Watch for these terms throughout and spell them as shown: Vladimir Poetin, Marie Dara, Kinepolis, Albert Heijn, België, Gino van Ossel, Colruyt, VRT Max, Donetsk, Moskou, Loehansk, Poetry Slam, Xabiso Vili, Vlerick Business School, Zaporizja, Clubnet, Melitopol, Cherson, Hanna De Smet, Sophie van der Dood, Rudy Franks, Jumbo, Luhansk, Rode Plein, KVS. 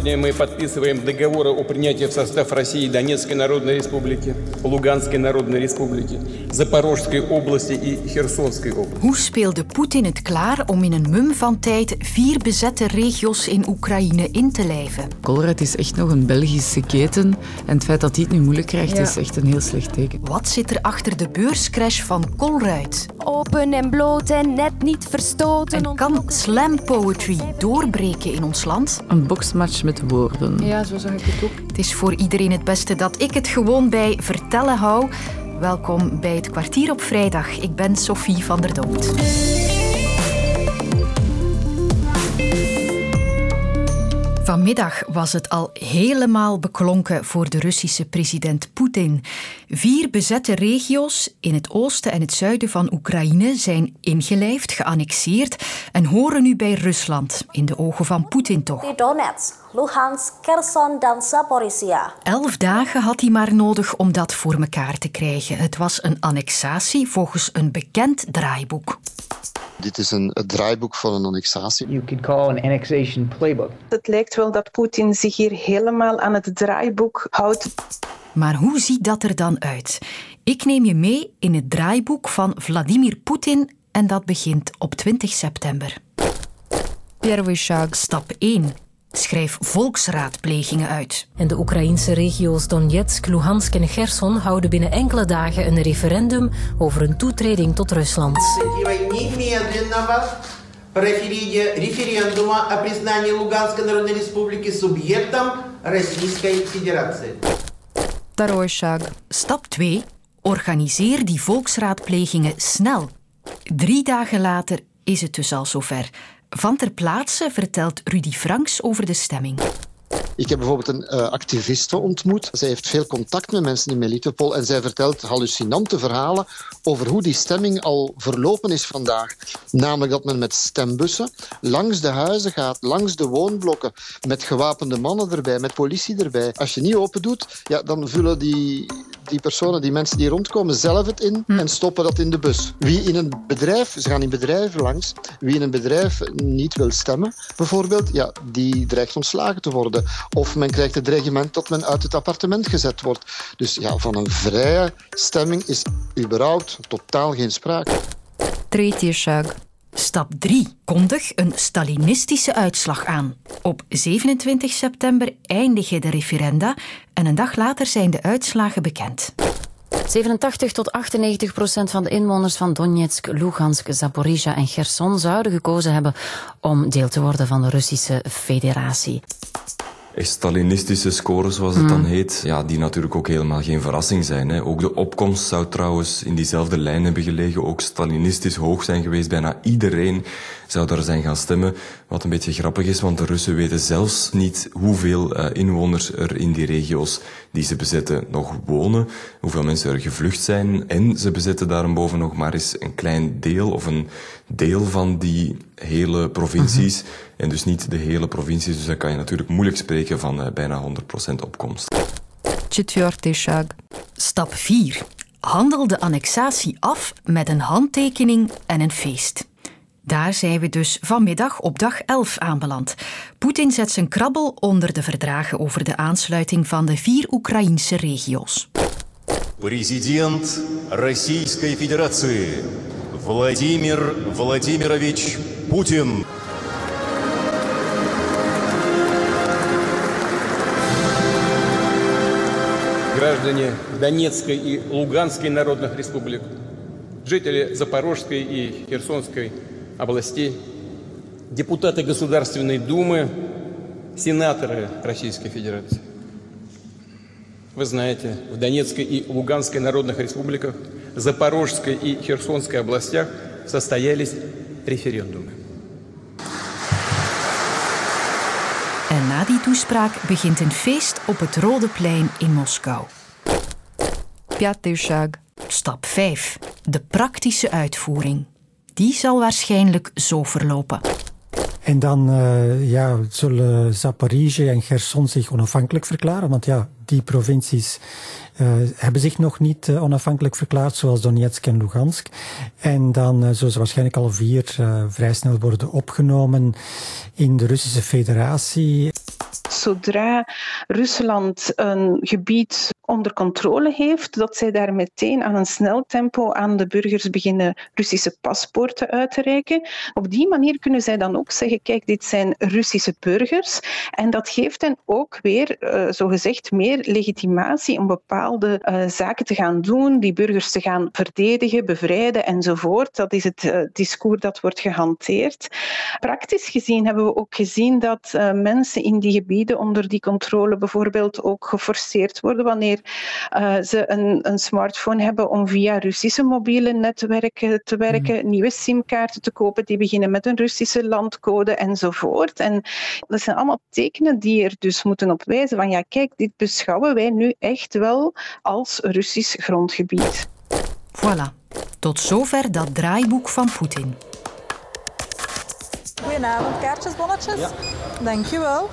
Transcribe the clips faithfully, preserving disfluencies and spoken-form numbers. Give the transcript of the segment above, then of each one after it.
Сегодня мы подписываем договоры о принятии в состав России Донецкой Народной Республики, Луганской Народной Республики, Запорожской области и Херсонской области. Hoe speelde Poetin het klaar om in een mum van tijd vier bezette regio's in Oekraïne in te lijven? Colruyt is echt nog een Belgische keten en het feit dat hij het nu moeilijk krijgt, ja, is echt een heel slecht teken. Wat zit er achter de beurscrash van Colruyt? Open en bloot en net niet verstoten. En kan slam poetry doorbreken in ons land? Een boksmatch met woorden. Ja, zo zag ik het ook. Het is voor iedereen het beste dat ik het gewoon bij vertellen hou. Welkom bij het Kwartier op Vrijdag. Ik ben Sophie van der Dood. Vanmiddag was het al helemaal beklonken voor de Russische president Poetin. Vier bezette regio's in het oosten en het zuiden van Oekraïne zijn ingelijfd, geannexeerd en horen nu bij Rusland, in de ogen van Poetin toch. Donetsk, Loehansk, Cherson, dan Zaporizja. Elf dagen had hij maar nodig om dat voor elkaar te krijgen. Het was een annexatie volgens een bekend draaiboek. Dit is een, het draaiboek van een annexatie. You could call an annexation playbook. Het lijkt wel dat Poetin zich hier helemaal aan het draaiboek houdt. Maar hoe ziet dat er dan uit? Ik neem je mee in het draaiboek van Vladimir Poetin en dat begint op twintig september. Stap één. Schrijf volksraadplegingen uit. En de Oekraïnse regio's Donetsk, Luhansk en Cherson houden binnen enkele dagen een referendum over een toetreding tot Rusland. Stap twee. Organiseer die volksraadplegingen snel. Drie dagen later is het dus al zover. Van ter plaatse vertelt Rudy Franks over de stemming. Ik heb bijvoorbeeld een uh, activiste ontmoet. Zij heeft veel contact met mensen in Melitopol en zij vertelt hallucinante verhalen over hoe die stemming al verlopen is vandaag. Namelijk dat men met stembussen langs de huizen gaat, langs de woonblokken, met gewapende mannen erbij, met politie erbij. Als je niet open doet, ja, dan vullen die... Die personen, die mensen die rondkomen, zelf het in en stoppen dat in de bus. Wie in een bedrijf, ze gaan in bedrijven langs, wie in een bedrijf niet wil stemmen, bijvoorbeeld, ja, die dreigt ontslagen te worden. Of men krijgt het dreigement dat men uit het appartement gezet wordt. Dus ja, van een vrije stemming is überhaupt totaal geen sprake. Stap drie. Kondig een Stalinistische uitslag aan. Op zevenentwintig september eindigen de referenda en een dag later zijn de uitslagen bekend. zevenentachtig tot achtennegentig procent van de inwoners van Donetsk, Lugansk, Zaporizja en Cherson zouden gekozen hebben om deel te worden van de Russische Federatie. Echt Stalinistische scores, zoals het dan heet, ja, die natuurlijk ook helemaal geen verrassing zijn, hè. Ook de opkomst zou trouwens in diezelfde lijn hebben gelegen, ook Stalinistisch hoog zijn geweest. Bijna iedereen zou daar zijn gaan stemmen, wat een beetje grappig is, want de Russen weten zelfs niet hoeveel uh, inwoners er in die regio's die ze bezetten nog wonen, hoeveel mensen er gevlucht zijn. En ze bezetten daarboven nog maar eens een klein deel of een deel van die hele provincies. Mm-hmm. En dus niet de hele provincies, dus dan kan je natuurlijk moeilijk spreken van uh, bijna honderd procent opkomst. Stap vier. Handel de annexatie af met een handtekening en een feest. Daar zijn we dus vanmiddag op dag elf aanbeland. Poetin zet zijn krabbel onder de verdragen over de aansluiting van de vier Oekraïnse regio's. President Russische Federatie, Vladimir Vladimirovich Poetin. Граждане Донецкой и Луганской народных республик, жители Запорожской и Херсонской областей, депутаты Государственной Думы, сенаторы Российской Федерации. Вы знаете, в Донецкой и Луганской народных республиках, Запорожской и Херсонской областях состоялись референдумы. En na die toespraak begint een feest op het Rode Plein in Moskou. Stap vijf. De praktische uitvoering. Die zal waarschijnlijk zo verlopen. En dan uh, ja, zullen Zaporizja en Cherson zich onafhankelijk verklaren. Want ja, die provincies uh, hebben zich nog niet uh, onafhankelijk verklaard, zoals Donetsk en Lugansk. En dan uh, zullen ze waarschijnlijk al vier uh, vrij snel worden opgenomen in de Russische Federatie. zodra Rusland een gebied onder controle heeft, dat zij daar meteen aan een snel tempo aan de burgers beginnen Russische paspoorten uit te reiken. Op die manier kunnen zij dan ook zeggen, kijk, dit zijn Russische burgers. En dat geeft hen ook weer, uh, zogezegd, meer legitimatie om bepaalde uh, zaken te gaan doen, die burgers te gaan verdedigen, bevrijden enzovoort. Dat is het uh, discours dat wordt gehanteerd. Praktisch gezien hebben we ook gezien dat uh, mensen in die gebieden onder die controle bijvoorbeeld ook geforceerd worden wanneer Uh, ze een, een smartphone hebben om via Russische mobiele netwerken te werken, mm. nieuwe simkaarten te kopen die beginnen met een Russische landcode enzovoort. En dat zijn allemaal tekenen die er dus moeten op wijzen van ja, kijk, dit beschouwen wij nu echt wel als Russisch grondgebied. Voilà, tot zover dat draaiboek van Poetin. Goedenavond, kaartjes, bonnetjes. Ja. Dankjewel.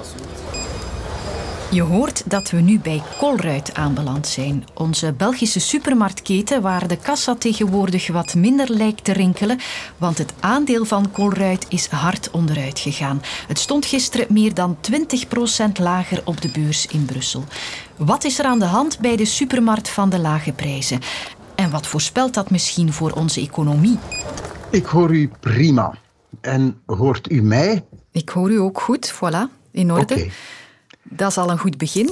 Je hoort dat we nu bij Colruyt aanbeland zijn. Onze Belgische supermarktketen waar de kassa tegenwoordig wat minder lijkt te rinkelen, want het aandeel van Colruyt is hard onderuit gegaan. Het stond gisteren meer dan twintig procent lager op de beurs in Brussel. Wat is er aan de hand bij de supermarkt van de lage prijzen? En wat voorspelt dat misschien voor onze economie? Ik hoor u prima. En hoort u mij? Ik hoor u ook goed, voilà, in orde. Okay. Dat is al een goed begin.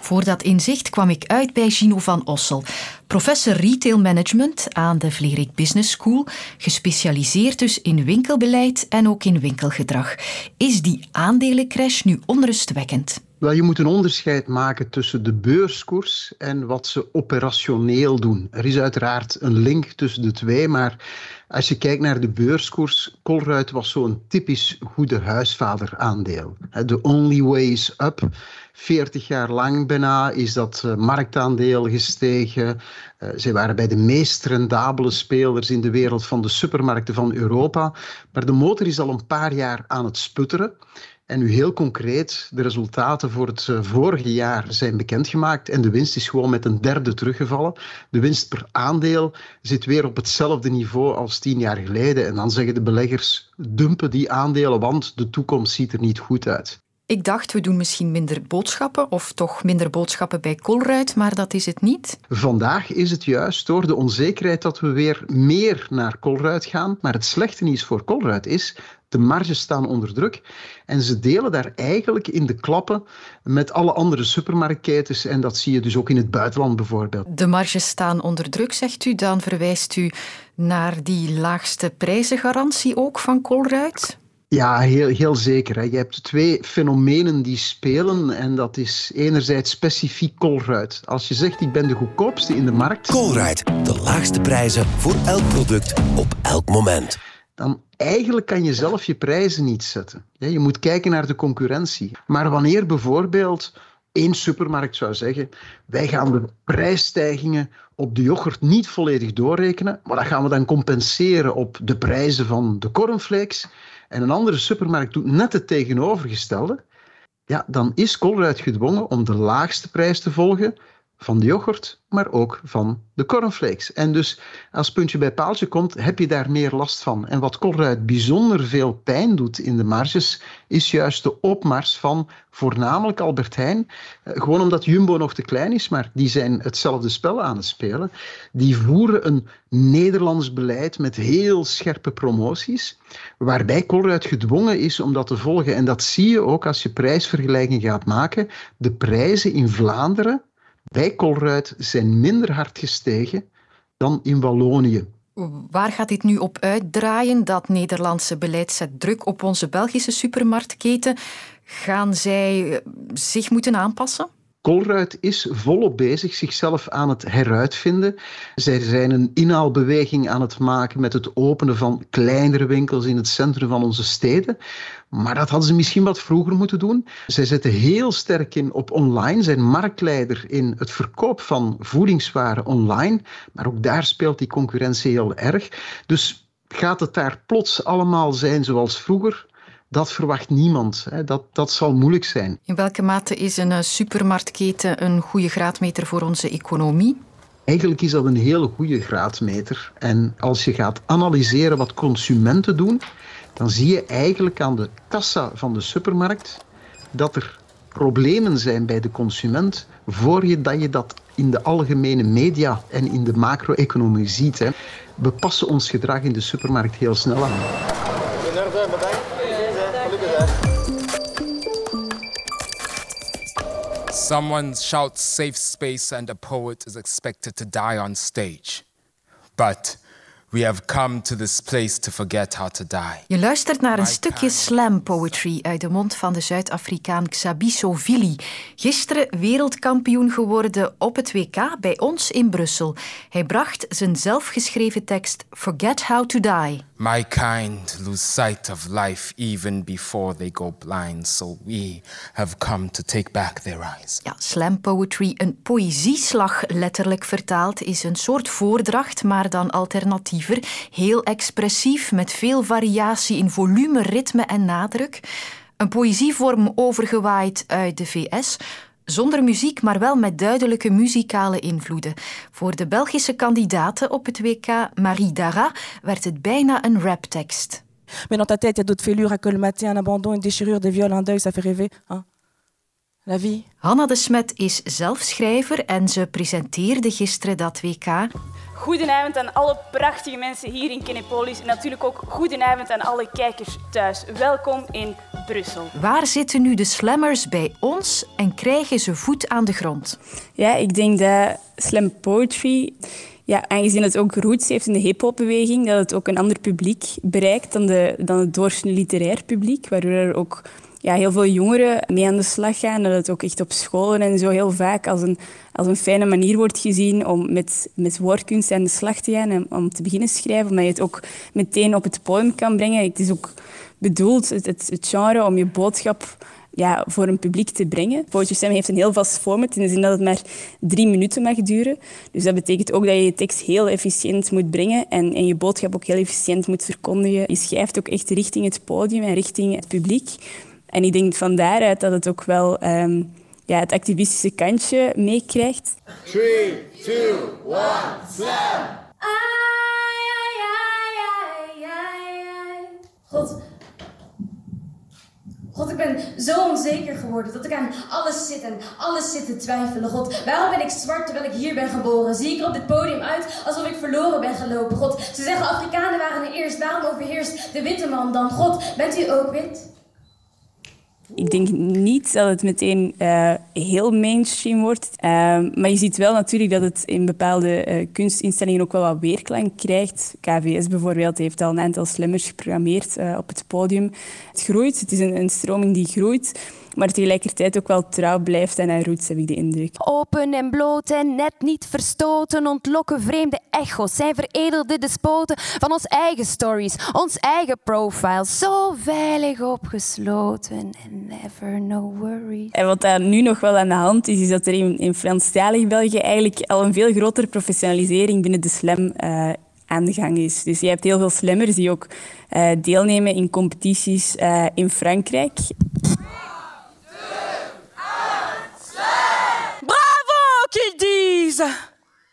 Voor dat inzicht kwam ik uit bij Gino van Ossel, professor retail management aan de Vlerick Business School, gespecialiseerd dus in winkelbeleid en ook in winkelgedrag. Is die aandelencrash nu onrustwekkend? Wel, je moet een onderscheid maken tussen de beurskoers en wat ze operationeel doen. Er is uiteraard een link tussen de twee, maar als je kijkt naar de beurskoers, Colruyt was zo'n typisch goede huisvader aandeel. The only way is up. veertig jaar lang bijna is dat marktaandeel gestegen. Uh, zij waren bij de meest rendabele spelers in de wereld van de supermarkten van Europa. Maar de motor is al een paar jaar aan het sputteren. En nu heel concreet, de resultaten voor het vorige jaar zijn bekendgemaakt en de winst is gewoon met een derde teruggevallen. De winst per aandeel zit weer op hetzelfde niveau als tien jaar geleden. En dan zeggen de beleggers, dumpen die aandelen, want de toekomst ziet er niet goed uit. Ik dacht, we doen misschien minder boodschappen of toch minder boodschappen bij Colruyt, maar dat is het niet. Vandaag is het juist door de onzekerheid dat we weer meer naar Colruyt gaan. Maar het slechte nieuws voor Colruyt is, de marges staan onder druk en ze delen daar eigenlijk in de klappen met alle andere supermarktketens en dat zie je dus ook in het buitenland bijvoorbeeld. De marges staan onder druk, zegt u, dan verwijst u naar die laagste prijzengarantie ook van Colruyt? Ja, heel, heel zeker. Hè. Je hebt twee fenomenen die spelen en dat is enerzijds specifiek Colruyt. Als je zegt, ik ben de goedkoopste in de markt. Colruyt, de laagste prijzen voor elk product op elk moment. Dan eigenlijk kan je zelf je prijzen niet zetten. Je moet kijken naar de concurrentie. Maar wanneer bijvoorbeeld één supermarkt zou zeggen, wij gaan de prijsstijgingen op de yoghurt niet volledig doorrekenen, maar dat gaan we dan compenseren op de prijzen van de cornflakes. En een andere supermarkt doet net het tegenovergestelde. Ja, dan is Colruyt gedwongen om de laagste prijs te volgen van de yoghurt, maar ook van de cornflakes. En dus als puntje bij paaltje komt, heb je daar meer last van. En wat Colruyt bijzonder veel pijn doet in de marges, is juist de opmars van voornamelijk Albert Heijn. Gewoon omdat Jumbo nog te klein is, maar die zijn hetzelfde spel aan het spelen. Die voeren een Nederlands beleid met heel scherpe promoties, waarbij Colruyt gedwongen is om dat te volgen. En dat zie je ook als je prijsvergelijking gaat maken. De prijzen in Vlaanderen bij Colruyt zijn minder hard gestegen dan in Wallonië. Waar gaat dit nu op uitdraaien? Dat Nederlandse beleid zet druk op onze Belgische supermarktketen. Gaan zij zich moeten aanpassen? Colruyt is volop bezig zichzelf aan het heruitvinden. Zij zijn een inhaalbeweging aan het maken met het openen van kleinere winkels in het centrum van onze steden. Maar dat hadden ze misschien wat vroeger moeten doen. Zij zetten heel sterk in op online, zijn marktleider in het verkoop van voedingswaren online. Maar ook daar speelt die concurrentie heel erg. Dus gaat het daar plots allemaal zijn zoals vroeger? Dat verwacht niemand. Dat, dat zal moeilijk zijn. In welke mate is een supermarktketen een goede graadmeter voor onze economie? Eigenlijk is dat een hele goede graadmeter. En als je gaat analyseren wat consumenten doen, dan zie je eigenlijk aan de kassa van de supermarkt dat er problemen zijn bij de consument, voor je dat je dat in de algemene media en in de macro-economie ziet. Hè. We passen ons gedrag in de supermarkt heel snel aan. Someone shouts safe space and a poet is expected to die on stage. But we have come to this place to forget how to die. Je luistert naar een stukje slam poetry uit de mond van de Zuid-Afrikaan Xabiso Vili. Gisteren wereldkampioen geworden op het W K bij ons in Brussel. Hij bracht zijn zelfgeschreven tekst Forget How to Die. My kind lose sight of life even before they go blind, so we have come to take back their eyes. Ja, slam poetry, een poëzieslag letterlijk vertaald, is een soort voordracht, maar dan alternatief. Heel expressief, met veel variatie in volume, ritme en nadruk. Een poëzievorm overgewaaid uit de V S, zonder muziek, maar wel met duidelijke muzikale invloeden. Voor de Belgische kandidaten op het W K, Marie Dara, werd het bijna een raptekst. Mais dans ta tête, il y a d'autres fêlures, à col matin, un abandon, une déchirure, des viols, un deuil, ça fait rêver. Hein? La vie. Hanna De Smet is zelf schrijver en ze presenteerde gisteren dat W K. Goedenavond aan alle prachtige mensen hier in Kinepolis en natuurlijk ook goedenavond aan alle kijkers thuis. Welkom in Brussel. Waar zitten nu de slammers bij ons en krijgen ze voet aan de grond? Ja, ik denk dat slam poetry, ja, aangezien het ook roots heeft in de hip-hop-beweging, dat het ook een ander publiek bereikt dan, de, dan het doorsnee literair publiek, waardoor er ook ja, heel veel jongeren mee aan de slag gaan. Dat het ook echt op scholen en zo heel vaak als een, als een fijne manier wordt gezien om met, met woordkunst aan de slag te gaan en om te beginnen schrijven. Omdat je het ook meteen op het podium kan brengen. Het is ook bedoeld, het, het, het genre, om je boodschap ja, voor een publiek te brengen. Poetry Slam heeft een heel vast format in de zin dat het maar drie minuten mag duren. Dus dat betekent ook dat je je tekst heel efficiënt moet brengen en, en je boodschap ook heel efficiënt moet verkondigen. Je schrijft ook echt richting het podium en richting het publiek. En ik denk van daaruit dat het ook wel um, ja, het activistische kantje meekrijgt. drie, twee, een, slam! Ai, ai, ai, ai, ai. God. God, ik ben zo onzeker geworden dat ik aan alles zit en alles zit te twijfelen. God, waarom ben ik zwart terwijl ik hier ben geboren? Zie ik er op dit podium uit alsof ik verloren ben gelopen? God, ze zeggen Afrikanen waren er eerst, waarom overheerst de witte man dan? God, bent u ook wit? Ik denk niet dat het meteen uh, heel mainstream wordt. Uh, maar je ziet wel natuurlijk dat het in bepaalde uh, kunstinstellingen ook wel wat weerklank krijgt. K V S bijvoorbeeld heeft al een aantal slammers geprogrammeerd uh, op het podium. Het groeit, het is een, een stroming die groeit, maar tegelijkertijd ook wel trouw blijft aan haar roots, heb ik de indruk. Open en bloot en net niet verstoten, ontlokken vreemde echo's, zijn veredelde despoten van ons eigen stories, ons eigen profile, zo veilig opgesloten and never no worries. En wat daar nu nog wel aan de hand is, is dat er in, in Franstalig België eigenlijk al een veel grotere professionalisering binnen de slam uh, aan de gang is. Dus je hebt heel veel slammers die ook uh, deelnemen in competities uh, in Frankrijk. Qu'ils disent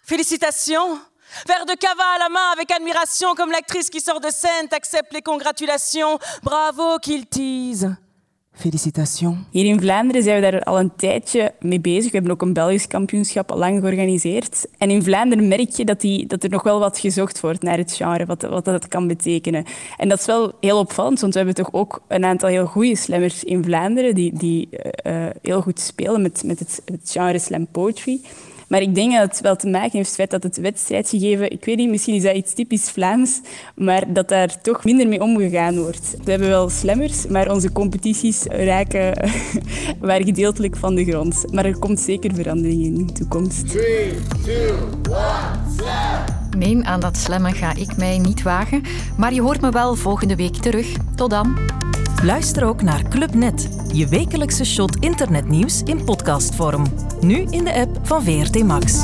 félicitations, verre de cava à la main avec admiration, comme l'actrice qui sort de scène accepte les congratulations. Bravo qu'ils disent félicitations. Hier in Vlaanderen zijn we daar al een tijdje mee bezig. We hebben ook een Belgisch kampioenschap al lang georganiseerd. En in Vlaanderen merk je dat, die, dat er nog wel wat gezocht wordt naar het genre, wat, wat dat kan betekenen. En dat is wel heel opvallend, want we hebben toch ook een aantal heel goede slammers in Vlaanderen die, die uh, heel goed spelen met, met het, het genre slam poetry. Maar ik denk dat het wel te maken heeft met het feit dat het wedstrijdgegeven, ik weet niet, misschien is dat iets typisch Vlaams, maar dat daar toch minder mee omgegaan wordt. We hebben wel slammers, maar onze competities raken maar gedeeltelijk van de grond. Maar er komt zeker verandering in de toekomst. drie, twee, een, slam! Nee, aan dat slammen ga ik mij niet wagen. Maar je hoort me wel volgende week terug. Tot dan! Luister ook naar Clubnet, je wekelijkse shot internetnieuws in podcastvorm. Nu in de app van V R T Max.